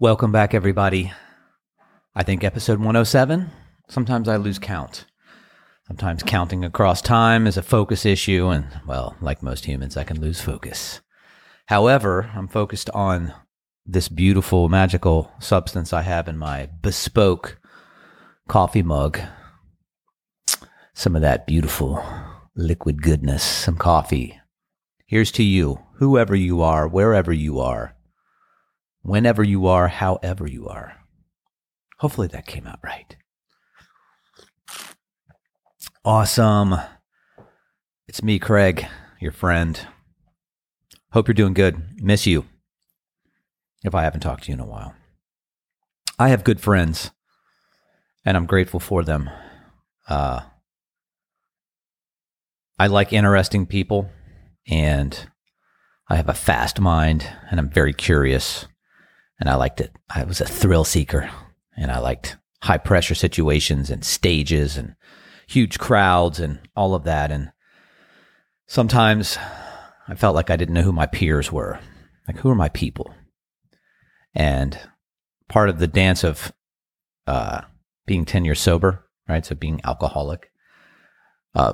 Welcome back, everybody. I think episode 107, sometimes I lose count. Sometimes counting across time is a focus issue, and, well, like most humans, I can lose focus. However, I'm focused on this beautiful, magical substance I have in my bespoke coffee mug. Some of that beautiful liquid goodness, some coffee. Here's to you, whoever you are, wherever you are, whenever you are, however you are. Hopefully that came out right. Awesome. It's me, Craig, your friend. Hope you're doing good. Miss you. If I haven't talked to you in a while. I have good friends, and I'm grateful for them. I like interesting people, and I have a fast mind, and I'm very curious, and I liked it. I was a thrill seeker, and I liked high-pressure situations and stages and huge crowds and all of that. And sometimes I felt like I didn't know who my peers were. Like, who are my people? And part of the dance of being 10 years sober, right? So being alcoholic.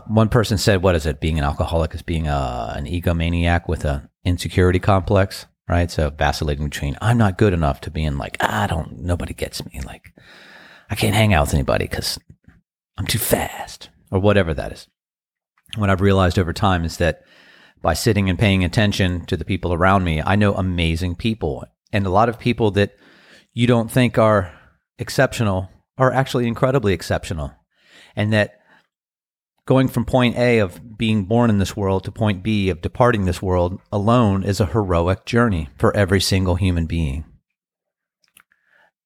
One person said, what is it? Being an alcoholic is being an egomaniac with an insecurity complex, right? So vacillating between, I'm not good enough, to being like, nobody gets me. Like, I can't hang out with anybody because I'm too fast, or whatever that is. What I've realized over time is that by sitting and paying attention to the people around me, I know amazing people. And a lot of people that you don't think are exceptional are actually incredibly exceptional. And that going from point A of being born in this world to point B of departing this world alone is a heroic journey for every single human being.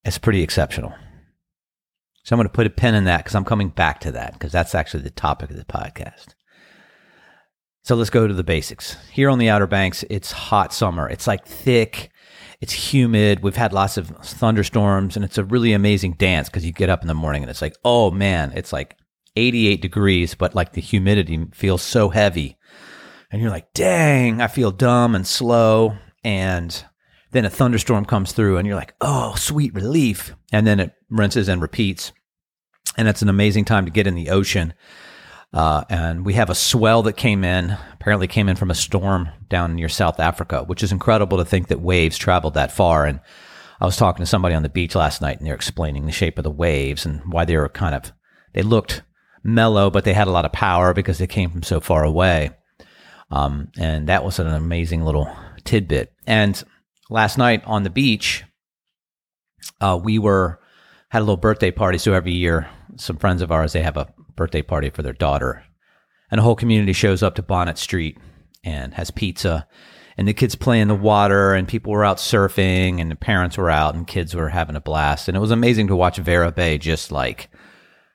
It's pretty exceptional. So I'm going to put a pin in that because I'm coming back to that, because that's actually the topic of the podcast. So let's go to the basics. Here on the Outer Banks, it's hot summer. It's like thick. It's humid. We've had lots of thunderstorms, and it's a really amazing dance because you get up in the morning and it's like, oh man, it's like 88 degrees, but like the humidity feels so heavy. And you're like, dang, I feel dumb and slow. And then a thunderstorm comes through and you're like, oh, sweet relief. And then it rinses and repeats. And it's an amazing time to get in the ocean. And we have a swell that apparently came in from a storm down near South Africa, which is incredible to think that waves traveled that far. And I was talking to somebody on the beach last night, and they're explaining the shape of the waves and why they were they looked mellow, but they had a lot of power because they came from so far away. And that was an amazing little tidbit. And last night on the beach, we had a little birthday party. So every year, some friends of ours, they have a birthday party for their daughter, and the whole community shows up to Bonnet Street and has pizza, and the kids play in the water, and people were out surfing, and the parents were out, and kids were having a blast. And it was amazing to watch Vera Bay just like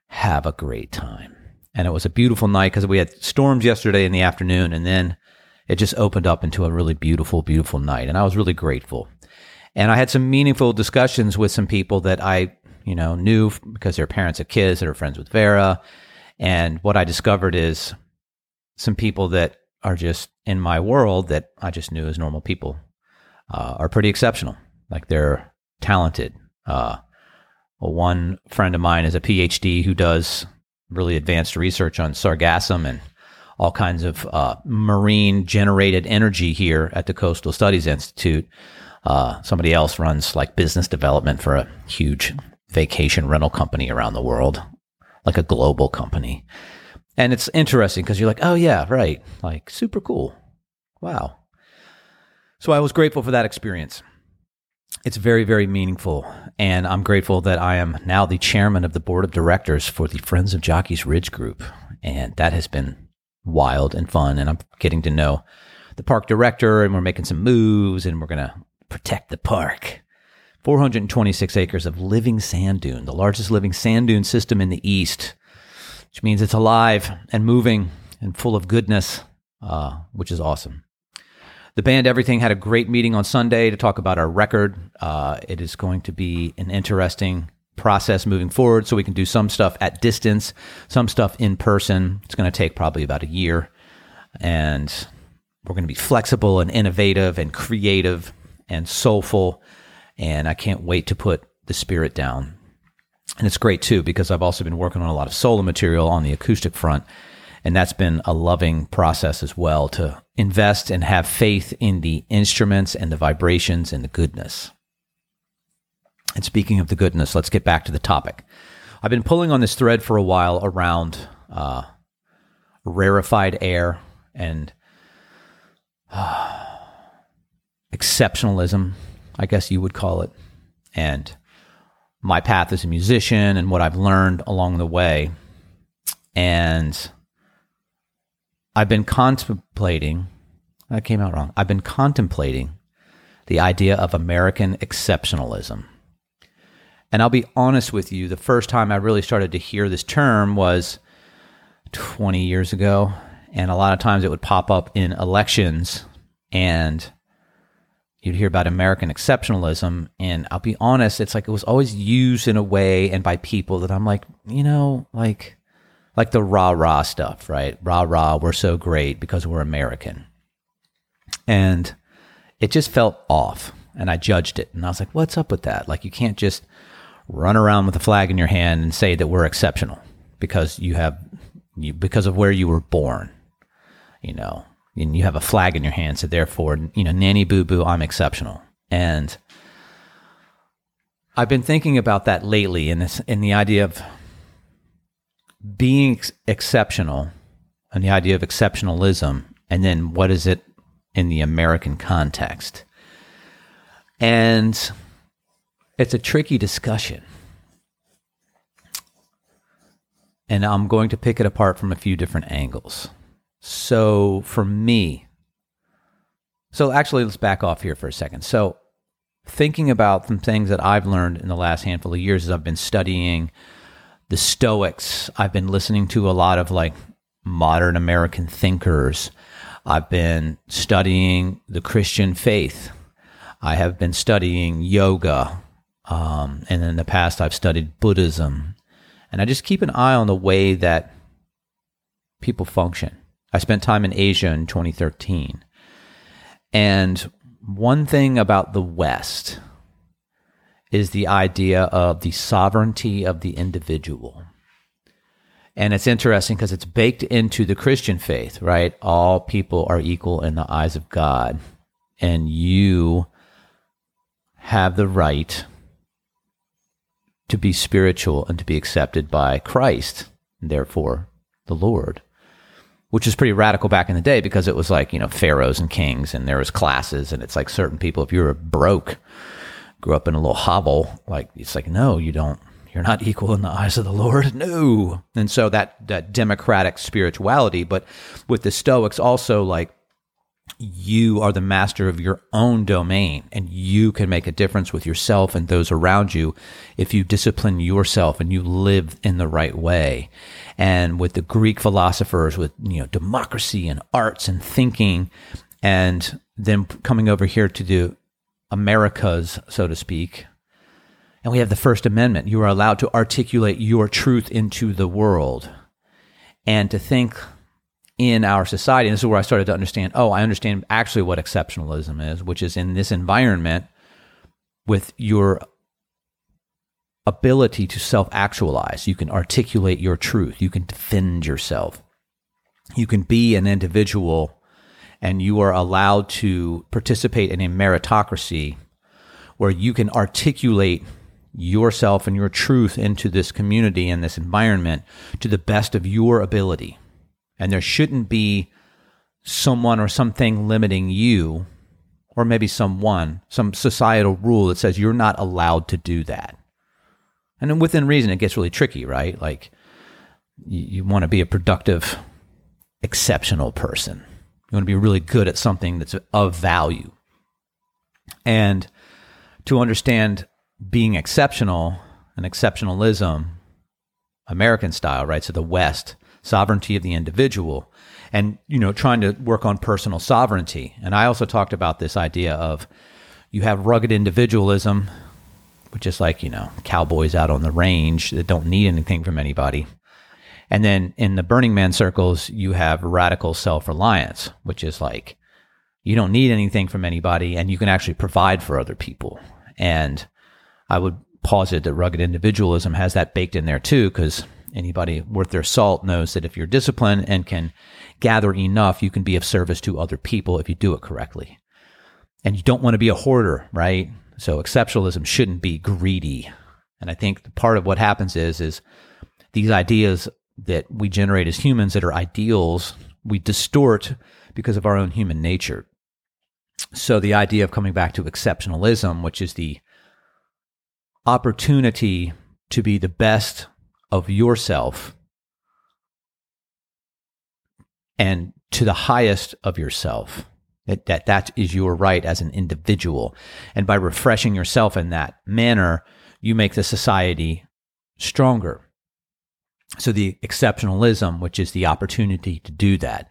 have a great time. And it was a beautiful night because we had storms yesterday in the afternoon, and then it just opened up into a really beautiful, beautiful night. And I was really grateful. And I had some meaningful discussions with some people that I, knew because they're parents of kids that are friends with Vera. And what I discovered is some people that are just in my world that I just knew as normal people are pretty exceptional. Like, they're talented. One friend of mine is a PhD who does really advanced research on sargassum and all kinds of marine generated energy here at the Coastal Studies Institute. Somebody else runs like business development for a huge vacation rental company around the world, like a global company. And it's interesting because you're like, oh yeah, right. Like, super cool. Wow. So I was grateful for that experience. It's very, very meaningful. And I'm grateful that I am now the chairman of the board of directors for the Friends of Jockey's Ridge group. And that has been wild and fun. And I'm getting to know the park director, and we're making some moves, and we're going to protect the park. 426 acres of living sand dune, the largest living sand dune system in the East, which means it's alive and moving and full of goodness, which is awesome. The band Everything had a great meeting on Sunday to talk about our record. It is going to be an interesting process moving forward, so we can do some stuff at distance, some stuff in person. It's going to take probably about a year, and we're going to be flexible and innovative and creative and soulful. and I can't wait to put the spirit down. And it's great too, because I've also been working on a lot of solo material on the acoustic front, and that's been a loving process as well, to invest and have faith in the instruments and the vibrations and the goodness. And speaking of the goodness, let's get back to the topic. I've been pulling on this thread for a while around rarefied air and exceptionalism, I guess you would call it, and my path as a musician and what I've learned along the way. And I've been contemplating, that came out wrong. I've been contemplating the idea of American exceptionalism. And I'll be honest with you, the first time I really started to hear this term was 20 years ago. And a lot of times it would pop up in elections, and you'd hear about American exceptionalism, and I'll be honest, it's like it was always used in a way and by people that I'm like, you know, like the rah-rah stuff, right? Rah-rah, we're so great because we're American. And it just felt off, and I judged it. And I was like, what's up with that? Like, you can't just run around with a flag in your hand and say that we're exceptional because because of where you were born, you know. And you have a flag in your hand, so therefore, you know, nanny boo-boo, I'm exceptional. And I've been thinking about that lately, in the idea of being exceptional and the idea of exceptionalism, and then what is it in the American context? And it's a tricky discussion. And I'm going to pick it apart from a few different angles. So for me, actually let's back off here for a second. So thinking about some things that I've learned in the last handful of years as I've been studying the Stoics, I've been listening to a lot of like modern American thinkers. I've been studying the Christian faith. I have been studying yoga. And in the past I've studied Buddhism, and I just keep an eye on the way that people function. I spent time in Asia in 2013. And one thing about the West is the idea of the sovereignty of the individual. And it's interesting because it's baked into the Christian faith, right? All people are equal in the eyes of God, and you have the right to be spiritual and to be accepted by Christ, and therefore the Lord. Which is pretty radical back in the day, because it was like, you know, pharaohs and kings, and there was classes, and it's like certain people, if you were broke, grew up in a little hovel, like it's like, no, you don't, you're not equal in the eyes of the Lord, no. And so that democratic spirituality, but with the Stoics also, like, you are the master of your own domain, and you can make a difference with yourself and those around you if you discipline yourself and you live in the right way. And with the Greek philosophers, with, you know, democracy and arts and thinking, and then coming over here to the Americas, so to speak, and we have the First Amendment. You are allowed to articulate your truth into the world, and to think in our society. And this is where I started to understand, I understand actually what exceptionalism is, which is in this environment with your ability to self-actualize. You can articulate your truth. You can defend yourself. You can be an individual, and you are allowed to participate in a meritocracy where you can articulate yourself and your truth into this community and this environment to the best of your ability. And there shouldn't be someone or something limiting you, or maybe some societal rule that says you're not allowed to do that. And then within reason, it gets really tricky, right? Like, you want to be a productive, exceptional person. You want to be really good at something that's of value. And to understand being exceptional and exceptionalism, American style, right? So the West, sovereignty of the individual, and, you know, trying to work on personal sovereignty. And I also talked about this idea of, you have rugged individualism, which is like, you know, cowboys out on the range that don't need anything from anybody. And then in the Burning Man circles, you have radical self-reliance, which is like, you don't need anything from anybody, and you can actually provide for other people. And I would posit that rugged individualism has that baked in there too, because anybody worth their salt knows that if you're disciplined and can gather enough, you can be of service to other people if you do it correctly. And you don't want to be a hoarder, right? So exceptionalism shouldn't be greedy. And I think part of what happens is these ideas that we generate as humans that are ideals, we distort because of our own human nature. So the idea of coming back to exceptionalism, which is the opportunity to be the best of yourself and to the highest of yourself, that is your right as an individual. And by refreshing yourself in that manner, you make the society stronger. So the exceptionalism, which is the opportunity to do that.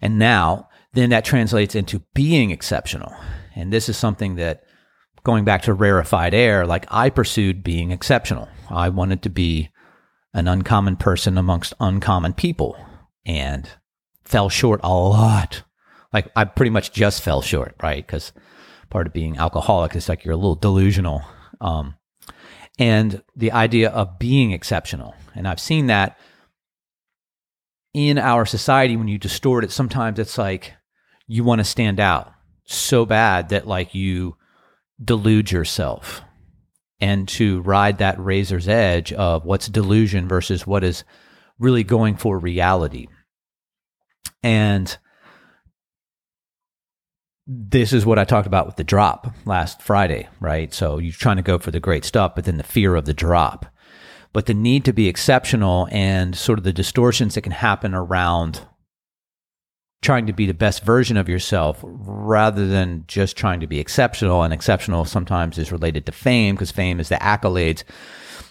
And now, then that translates into being exceptional. And this is something that, going back to rarefied air, like I pursued being exceptional. I wanted to be an uncommon person amongst uncommon people and fell short a lot. Like I pretty much just fell short, right? Because part of being alcoholic is like you're a little delusional. And the idea of being exceptional. And I've seen that in our society when you distort it, sometimes it's like you want to stand out so bad that like you delude yourself. And to ride that razor's edge of what's delusion versus what is really going for reality. And this is what I talked about with the drop last Friday, right? So you're trying to go for the great stuff, but then the fear of the drop. But the need to be exceptional and sort of the distortions that can happen around trying to be the best version of yourself rather than just trying to be exceptional. And exceptional sometimes is related to fame, because fame is the accolades.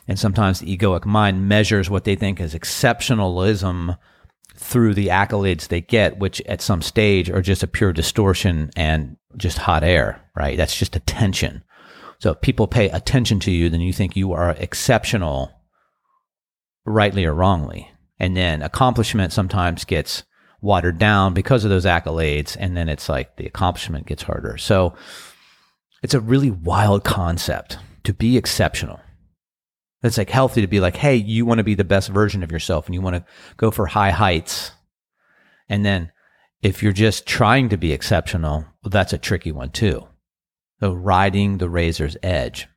And sometimes the egoic mind measures what they think is exceptionalism through the accolades they get, which at some stage are just a pure distortion and just hot air, right? That's just attention. So if people pay attention to you, then you think you are exceptional, rightly or wrongly. And then accomplishment sometimes gets watered down because of those accolades, and then it's like the accomplishment gets harder. So it's a really wild concept to be exceptional. It's like healthy to be like, hey, you want to be the best version of yourself and you want to go for high heights. And then if you're just trying to be exceptional, well, that's a tricky one too. So riding the razor's edge.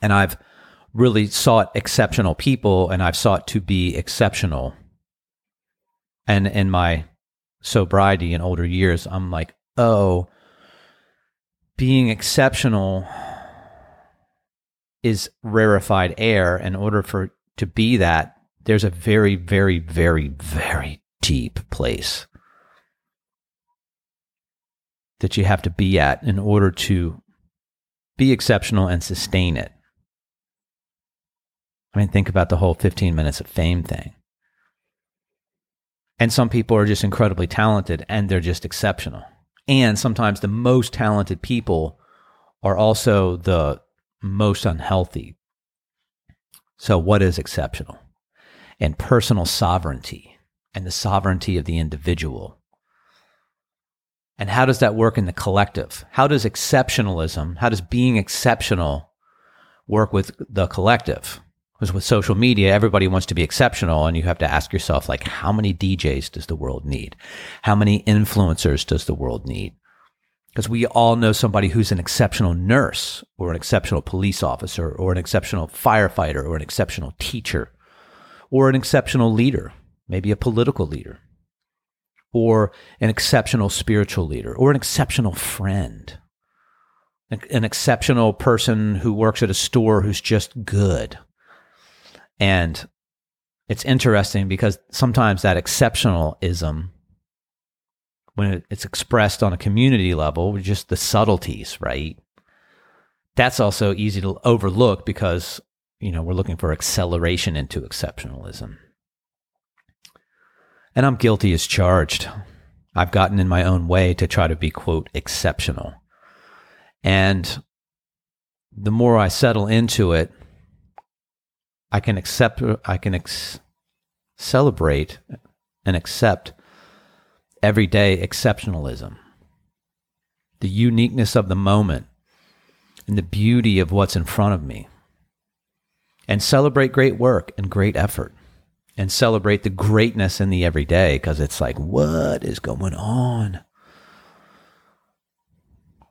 And I've really sought exceptional people and I've sought to be exceptional. And in my sobriety in older years, I'm like, oh, being exceptional is rarefied air. In order for to be that, there's a very, very, very, very deep place that you have to be at in order to be exceptional and sustain it. I mean, think about the whole 15 minutes of fame thing. And some people are just incredibly talented and they're just exceptional. And sometimes the most talented people are also the most unhealthy. So what is exceptional? And personal sovereignty and the sovereignty of the individual. And how does that work in the collective? How does exceptionalism, how does being exceptional work with the collective? Because with social media, everybody wants to be exceptional, and you have to ask yourself, like, how many DJs does the world need? How many influencers does the world need? Because we all know somebody who's an exceptional nurse or an exceptional police officer or an exceptional firefighter or an exceptional teacher or an exceptional leader, maybe a political leader or an exceptional spiritual leader or an exceptional friend, an exceptional person who works at a store who's just good. And it's interesting because sometimes that exceptionalism, when it's expressed on a community level, just the subtleties, right? That's also easy to overlook because, you know, we're looking for acceleration into exceptionalism. And I'm guilty as charged. I've gotten in my own way to try to be, quote, exceptional. And the more I settle into it, I can celebrate and accept everyday exceptionalism, the uniqueness of the moment, and the beauty of what's in front of me, and celebrate great work and great effort, and celebrate the greatness in the everyday, because it's like, what is going on?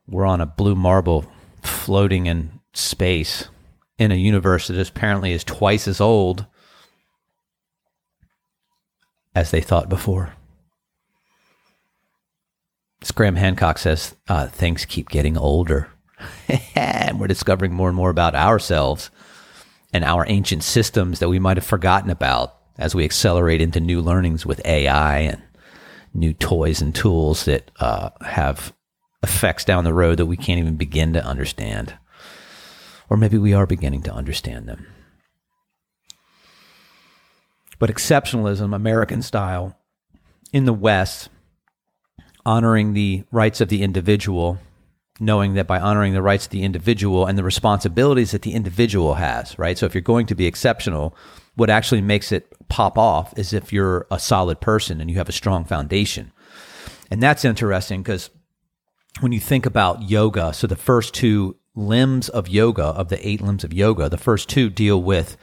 We're on a blue marble floating in space in a universe that apparently is twice as old as they thought before. As Graham Hancock says, things keep getting older. And we're discovering more and more about ourselves and our ancient systems that we might have forgotten about as we accelerate into new learnings with AI and new toys and tools that have effects down the road that we can't even begin to understand. Or maybe we are beginning to understand them. But exceptionalism, American style, in the West, honoring the rights of the individual, knowing that by honoring the rights of the individual and the responsibilities that the individual has, right? So if you're going to be exceptional, what actually makes it pop off is if you're a solid person and you have a strong foundation. And that's interesting because when you think about yoga, so the first two limbs of yoga, of the eight limbs of yoga, the first two deal with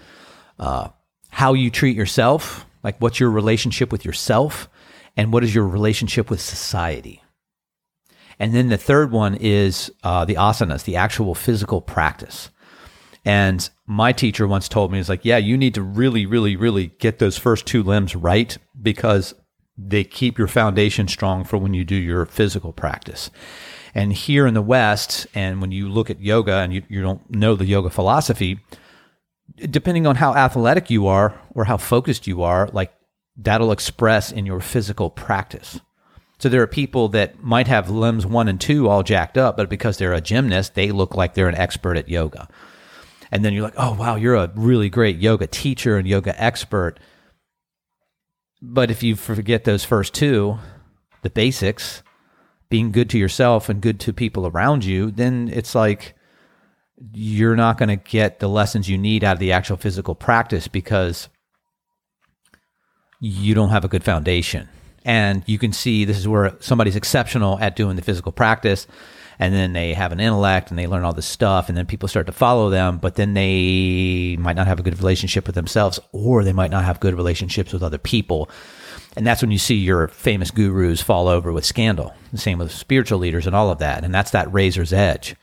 how you treat yourself, like what's your relationship with yourself, and what is your relationship with society. And then the third one is the asanas, the actual physical practice. And my teacher once told me, he's like, yeah, you need to really, really, really get those first two limbs right because they keep your foundation strong for when you do your physical practice. And here in the West, and when you look at yoga and you don't know the yoga philosophy, depending on how athletic you are or how focused you are, like that'll express in your physical practice. So there are people that might have limbs 1 and 2 all jacked up, but because they're a gymnast, they look like they're an expert at yoga. And then you're like, oh, wow, you're a really great yoga teacher and yoga expert. But if you forget those first two, the basics, being good to yourself and good to people around you, then it's like you're not going to get the lessons you need out of the actual physical practice because you don't have a good foundation. And you can see this is where somebody's exceptional at doing the physical practice, and then they have an intellect, and they learn all this stuff, and then people start to follow them, but then they might not have a good relationship with themselves, or they might not have good relationships with other people. And that's when you see your famous gurus fall over with scandal. The same with spiritual leaders and all of that, and that's that razor's edge.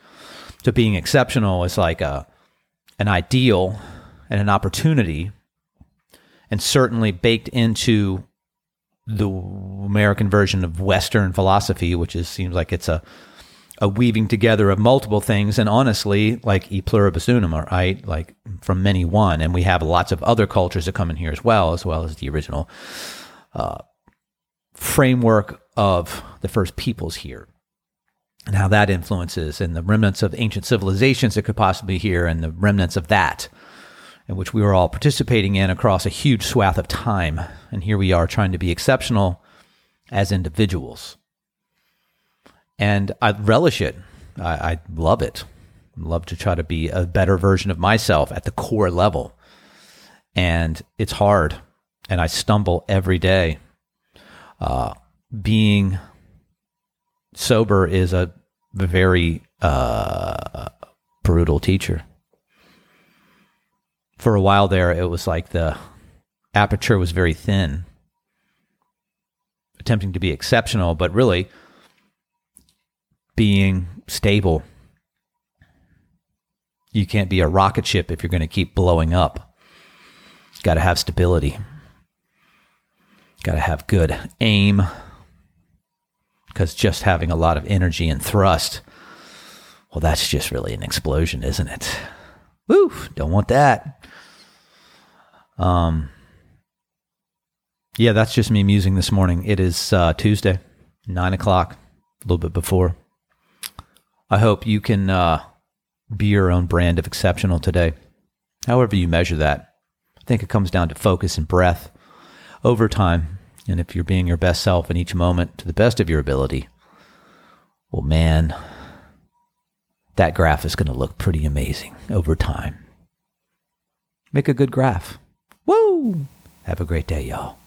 So being exceptional is like an ideal and an opportunity, and certainly baked into the American version of Western philosophy, which is seems like it's a weaving together of multiple things. And honestly, like E Pluribus Unum, right? Like from many one. And we have lots of other cultures that come in here as well as the original framework of the first peoples here and how that influences and the remnants of ancient civilizations that could possibly be here and the remnants of that. In which we were all participating in across a huge swath of time. And here we are trying to be exceptional as individuals. And I relish it. I love it. I love to try to be a better version of myself at the core level. And it's hard. And I stumble every day. Being sober is a very brutal teacher. For a while there, it was like the aperture was very thin, attempting to be exceptional, but really being stable. You can't be a rocket ship if you're going to keep blowing up. Got to have stability. Got to have good aim, because just having a lot of energy and thrust, well, that's just really an explosion, isn't it? Woo, don't want that. Yeah, that's just me musing this morning. It is Tuesday, 9 o'clock, a little bit before. I hope you can be your own brand of exceptional today, however you measure that. I think it comes down to focus and breath over time. And if you're being your best self in each moment to the best of your ability, well, man, that graph is going to look pretty amazing over time. Make a good graph. Woo! Have a great day, y'all.